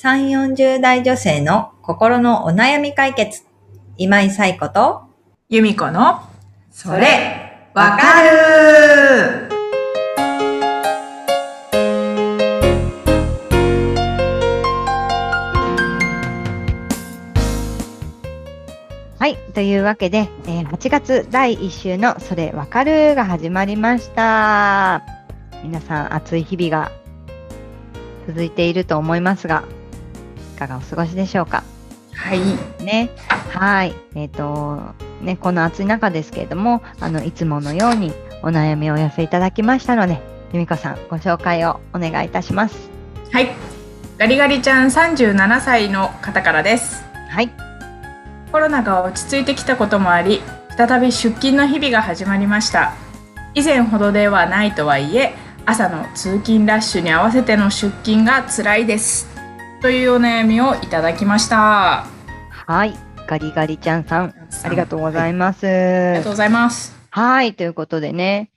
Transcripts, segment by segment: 3、40代女性の心のお悩み解決。今井彩子と由美子のそれわかる。はい、というわけで、8月第1週のそれわかるが始まりました。皆さん暑い日々が続いていると思いますが、いかがお過ごしでしょうか。はい。ね。はい。ね、この暑い中ですけれども、いつものようにお悩みをお寄せいただきましたので、由美子さんご紹介をお願いいたします。はい。ガリガリちゃん37歳の方からです。はい。コロナが落ち着いてきたこともあり、再び出勤の日々が始まりました。以前ほどではないとはいえ、朝の通勤ラッシュに合わせての出勤が辛いです。というお悩みをいただきました。はい、ガリガリちゃんさん、ありがとうございます。はい、ありがとうございます。はい、ということでね、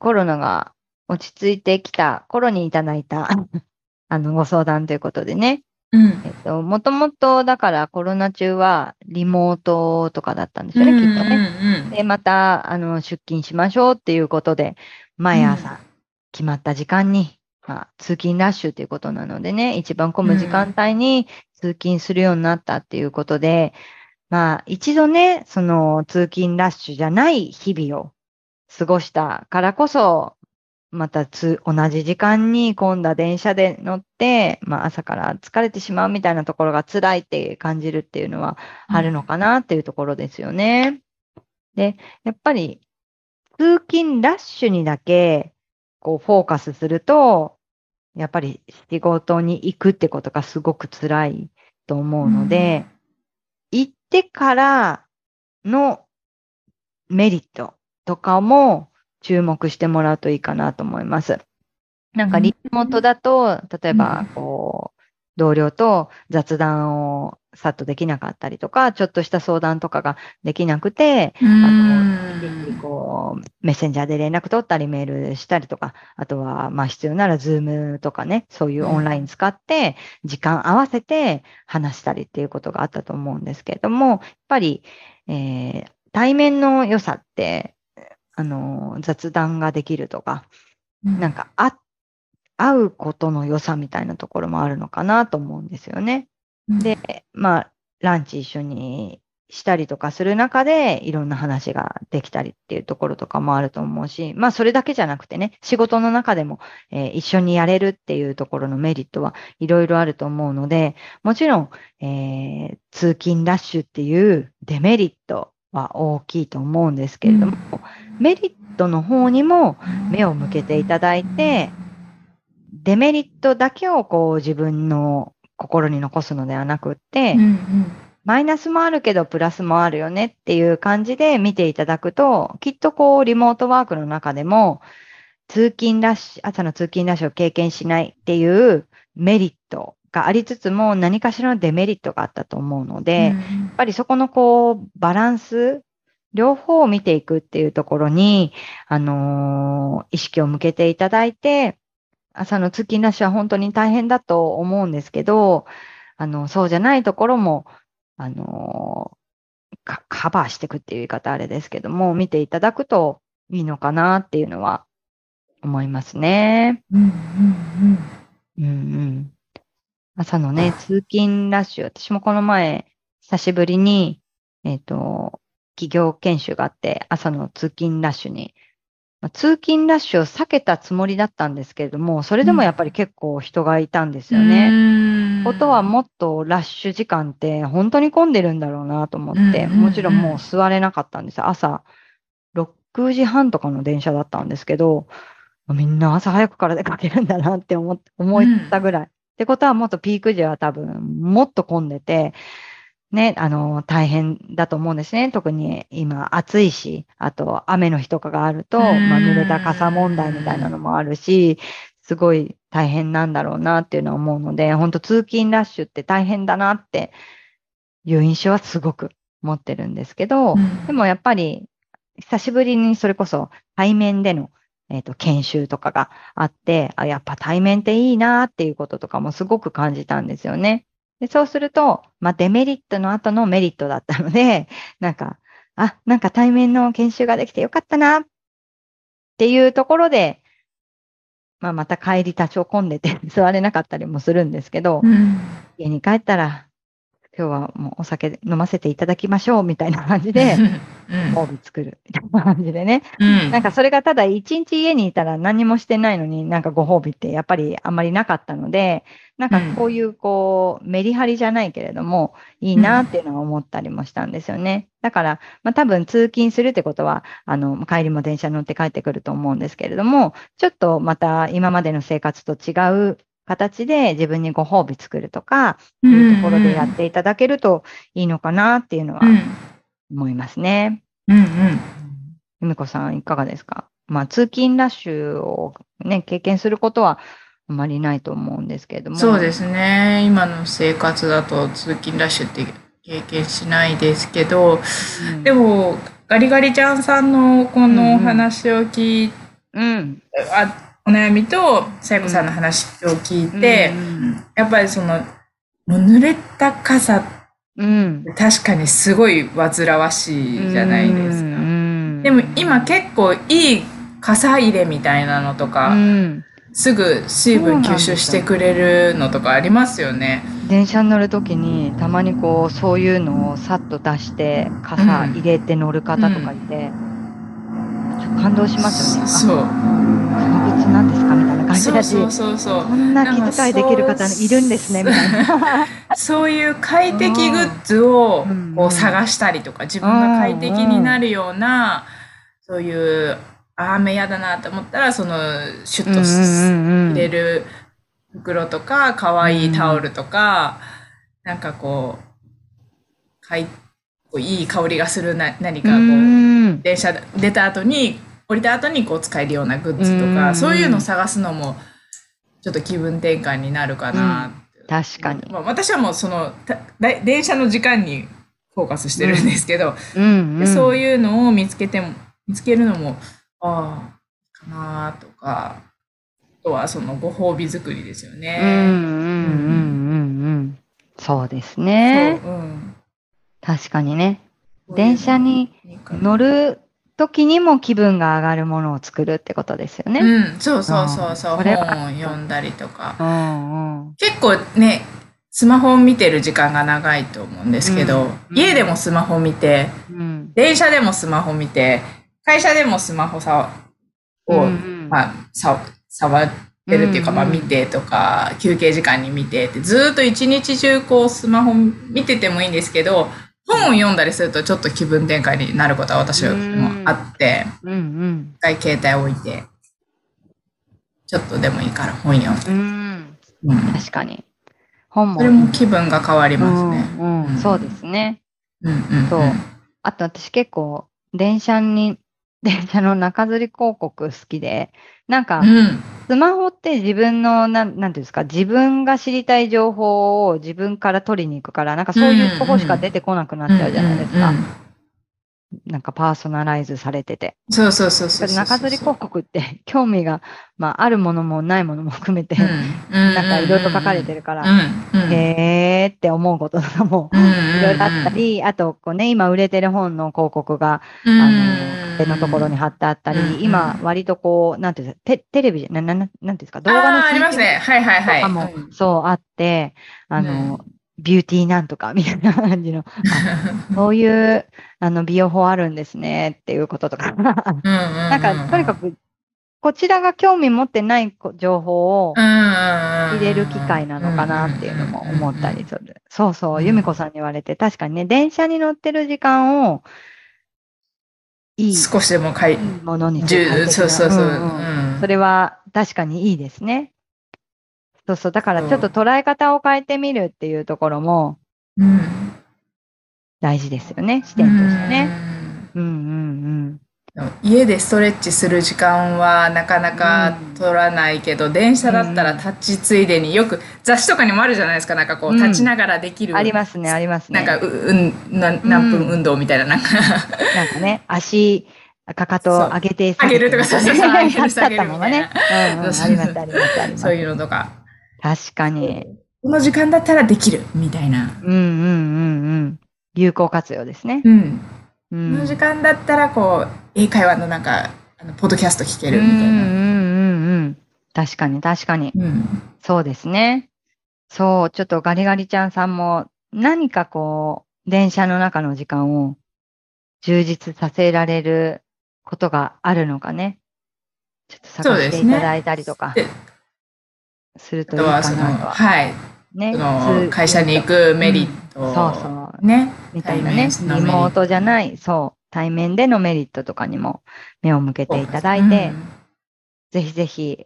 コロナが落ち着いてきた頃にいただいたご相談ということでね。うん。もともとだからコロナ中はリモートとかだったんですよね、きっとね。で、また出勤しましょうっていうことで、毎朝、決まった時間に、まあ、通勤ラッシュということなのでね、一番混む時間帯に通勤するようになったっていうことで、まあ一度ね、その通勤ラッシュじゃない日々を過ごしたからこそ、また同じ時間に混んだ電車で乗って、まあ朝から疲れてしまうみたいなところが辛いって感じるっていうのはあるのかなっていうところですよね。で、やっぱり通勤ラッシュにだけこうフォーカスすると、やっぱり仕事に行くってことがすごく辛いと思うので、行ってからのメリットとかも注目してもらうといいかなと思います。なんかリモートだと、例えばこう、同僚と雑談をさっとできなかったりとか、ちょっとした相談とかができなくて、メッセンジャーで連絡取ったりメールしたりとか、あとはまあ必要ならズームとかね、そういうオンライン使って時間合わせて話したりっていうことがあったと思うんですけれども、やっぱり、対面の良さって雑談ができるとか、なんか会うことの良さみたいなところもあるのかなと思うんですよね。で、まあ、ランチ一緒にしたりとかする中で、いろんな話ができたりっていうところとかもあると思うし、まあ、それだけじゃなくてね、仕事の中でも、一緒にやれるっていうところのメリットはいろいろあると思うので、もちろん、通勤ラッシュっていうデメリットは大きいと思うんですけれども、メリットの方にも目を向けていただいて、デメリットだけをこう自分の心に残すのではなくって、マイナスもあるけどプラスもあるよねっていう感じで見ていただくと、きっとこうリモートワークの中でも朝の通勤ラッシュを経験しないっていうメリットがありつつも何かしらのデメリットがあったと思うので、やっぱりそこのこうバランス、両方を見ていくっていうところに、意識を向けていただいて、朝の通勤ラッシュは本当に大変だと思うんですけど、そうじゃないところも、カバーしていくっていう言い方あれですけども、見ていただくといいのかなっていうのは思いますね。朝のね、通勤ラッシュ、私もこの前、久しぶりに、企業研修があって、朝の通勤ラッシュに、通勤ラッシュを避けたつもりだったんですけれども、それでもやっぱり結構人がいたんですよね。ことはもっとラッシュ時間って本当に混んでるんだろうなと思って、もちろんもう座れなかったんです。朝6時半とかの電車だったんですけど、みんな朝早くから出かけるんだなって思ったぐらい。ってことはもっとピーク時は多分もっと混んでて、ね、大変だと思うんですね。特に今暑いし、あと雨の日とかがあると、まあ、濡れた傘問題みたいなのもあるし、すごい大変なんだろうなっていうのは思うので、本当通勤ラッシュって大変だなっていう印象はすごく持ってるんですけど、でもやっぱり久しぶりにそれこそ対面での研修とかがあって、あ、やっぱ対面っていいなっていうこととかもすごく感じたんですよね。でそうすると、デメリットの後のメリットだったので、なんか対面の研修ができてよかったなっていうところで、また帰り多少混んでて座れなかったりもするんですけど、うん、家に帰ったら、今日はもうお酒飲ませていただきましょうみたいな感じで、褒美作るみたいな感じでね。それがただ一日家にいたら何もしてないのにご褒美ってやっぱりあんまりなかったので、こういうメリハリじゃないけれどもいいなっていうのは思ったりもしたんですよね。だから、多分通勤するってことは、帰りも電車乗って帰ってくると思うんですけれども、ちょっとまた今までの生活と違う形で自分にご褒美作るとかいうところでやっていただけるといいのかなっていうのは思いますね。ゆみこさんいかがですか？通勤ラッシュをね経験することはあまりないと思うんですけれども。そうですね。今の生活だと通勤ラッシュって経験しないですけど、でもガリガリちゃんさんのこのお話を聞いて、お悩みとさやこさんの話を聞いて、やっぱりもう濡れた傘、確かにすごい煩わしいじゃないですか。でも今結構いい傘入れみたいなのとか、すぐ水分吸収してくれるのとかありますよね。電車に乗るときにたまにそういうのをさっと出して傘入れて乗る方とかいて、感動しますよね。革靴なんですかみたいな感じだし、こんな気遣いできる方いるんですねみたいな。そういう快適グッズを探したりとか、自分が快適になるような、そういう雨嫌だなと思ったらシュッと入れる袋とか、可愛いタオルとか、いい香りがする何か電車出た後に降りた後に使えるようなグッズとか、そういうのを探すのもちょっと気分転換になるかな、確かに。私はもう電車の時間にフォーカスしてるんですけど、そういうのを見つけるのもかなとか、あとはご褒美作りですよね。そうですね。確かにね。電車に乗る時にも気分が上がるものを作るってことですよね。本を読んだりとか。結構ね、スマホを見てる時間が長いと思うんですけど、家でもスマホ見て、電車でもスマホ見て、会社でもスマホ触ってるっていうか、見てとか、休憩時間に見てって、ずっと一日中スマホ見ててもいいんですけど、本を読んだりするとちょっと気分転換になることは私もあって、一回携帯置いて、ちょっとでもいいから本読んで。確かに。本も。それも気分が変わりますね。そうですね。あと私結構電車の中吊り広告好きで、スマホって自分の、なんていうんですか、自分が知りたい情報を自分から取りに行くから、そういうとこしか出てこなくなっちゃうじゃないですか。パーソナライズされてて。中吊り広告って興味が、あるものもないものも含めて、いろいろ書かれてるから、へーって思うこととかもいろいろあったり、あと今売れてる本の広告が、手のところに貼ってあったり、今割となんていうんですか、テレビなんですか、動画のありますね。とかもそうあって、ビューティーなんとかみたいな感じの、そういう美容法あるんですねっていうこととか、とにかくこちらが興味持ってない情報を入れる機会なのかなっていうのも思ったりする。由美子さんに言われて確かにね、電車に乗ってる時間を少しでもいいものに。それは確かにいいですね。だからちょっと捉え方を変えてみるっていうところも大事ですよね、視点としてね。家でストレッチする時間はなかなか取らないけど、電車だったら立ちついでに、よく雑誌とかにもあるじゃないですか、立ちながらできる。ありますね、ありますね。何分運動みたいな、足かかとを上げて上げるとか、そうそうそう、上げる下げるみたいな、そういうのとか、確かにこの時間だったらできるみたいな、うんうんうんうん、有効活用ですね。うん、うん、この時間だったらこう英会話のなんかポッドキャスト聞けるみたいな、うんうんうんうん、確かに確かに、うん、そうですね。そう、ちょっとガリガリちゃんさんも何かこう電車の中の時間を充実させられることがあるのかね。ちょっと探していただいたりとかするといいかなとは。はい。ね。会社に行くメリット、うん、そうそうね、みたいなね。リモートじゃない、そう、対面でのメリットとかにも目を向けていただいて、うん、ぜひぜひ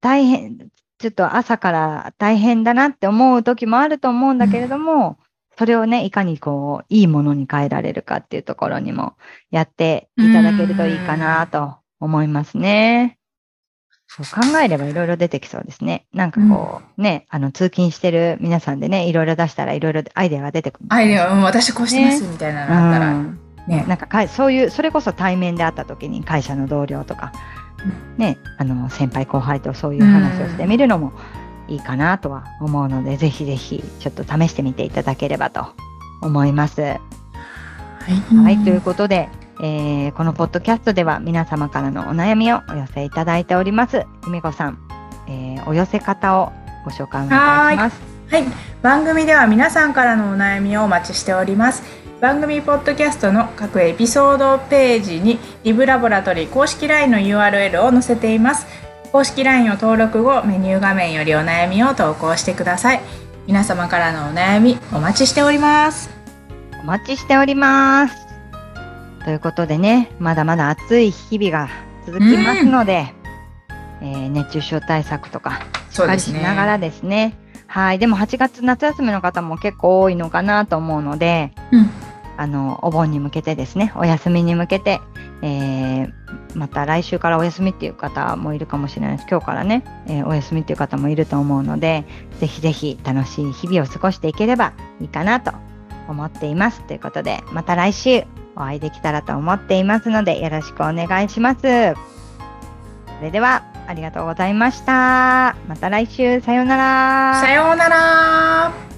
大変、ちょっと朝から大変だなって思う時もあると思うんだけれども。うん、それをね、いかにこう、いいものに変えられるかっていうところにもやっていただけるといいかなと思いますね。そう考えればいろいろ出てきそうですね。なんかこう、うん、ね、通勤してる皆さんでね、いろいろ出したらいろいろアイデアが出てくる。アイデア、うん、私こうしてますみたいなのあったら、ね、うん、ね、なんかそういう、それこそ対面で会った時に会社の同僚とか、うん、ね、先輩後輩とそういう話をしてみるのも、うん、いいかなとは思うので、ぜひぜひちょっと試してみていただければと思います。はい、はい、ということで、このポッドキャストでは皆様からのお悩みをお寄せいただいております。ゆめこさん、お寄せ方をご紹介お願いします。はい、番組では皆さんからのお悩みをお待ちしております。番組ポッドキャストの各エピソードページにリブラボラトリー公式 LINE の URL を載せています。公式 LINE を登録後、メニュー画面よりお悩みを投稿してください。皆様からのお悩み、お待ちしております。お待ちしております。ということでね、まだまだ暑い日々が続きますので、熱中症対策とかしっかりしながらですね。はい、でも8月夏休みの方も結構多いのかなと思うので、うん、お盆に向けてですね、お休みに向けて、また来週からお休みっていう方もいるかもしれないです。今日からね、お休みっていう方もいると思うので、ぜひぜひ楽しい日々を過ごしていければいいかなと思っています。ということで、また来週お会いできたらと思っていますので、よろしくお願いします。それではありがとうございました。また来週、さようなら。さようなら。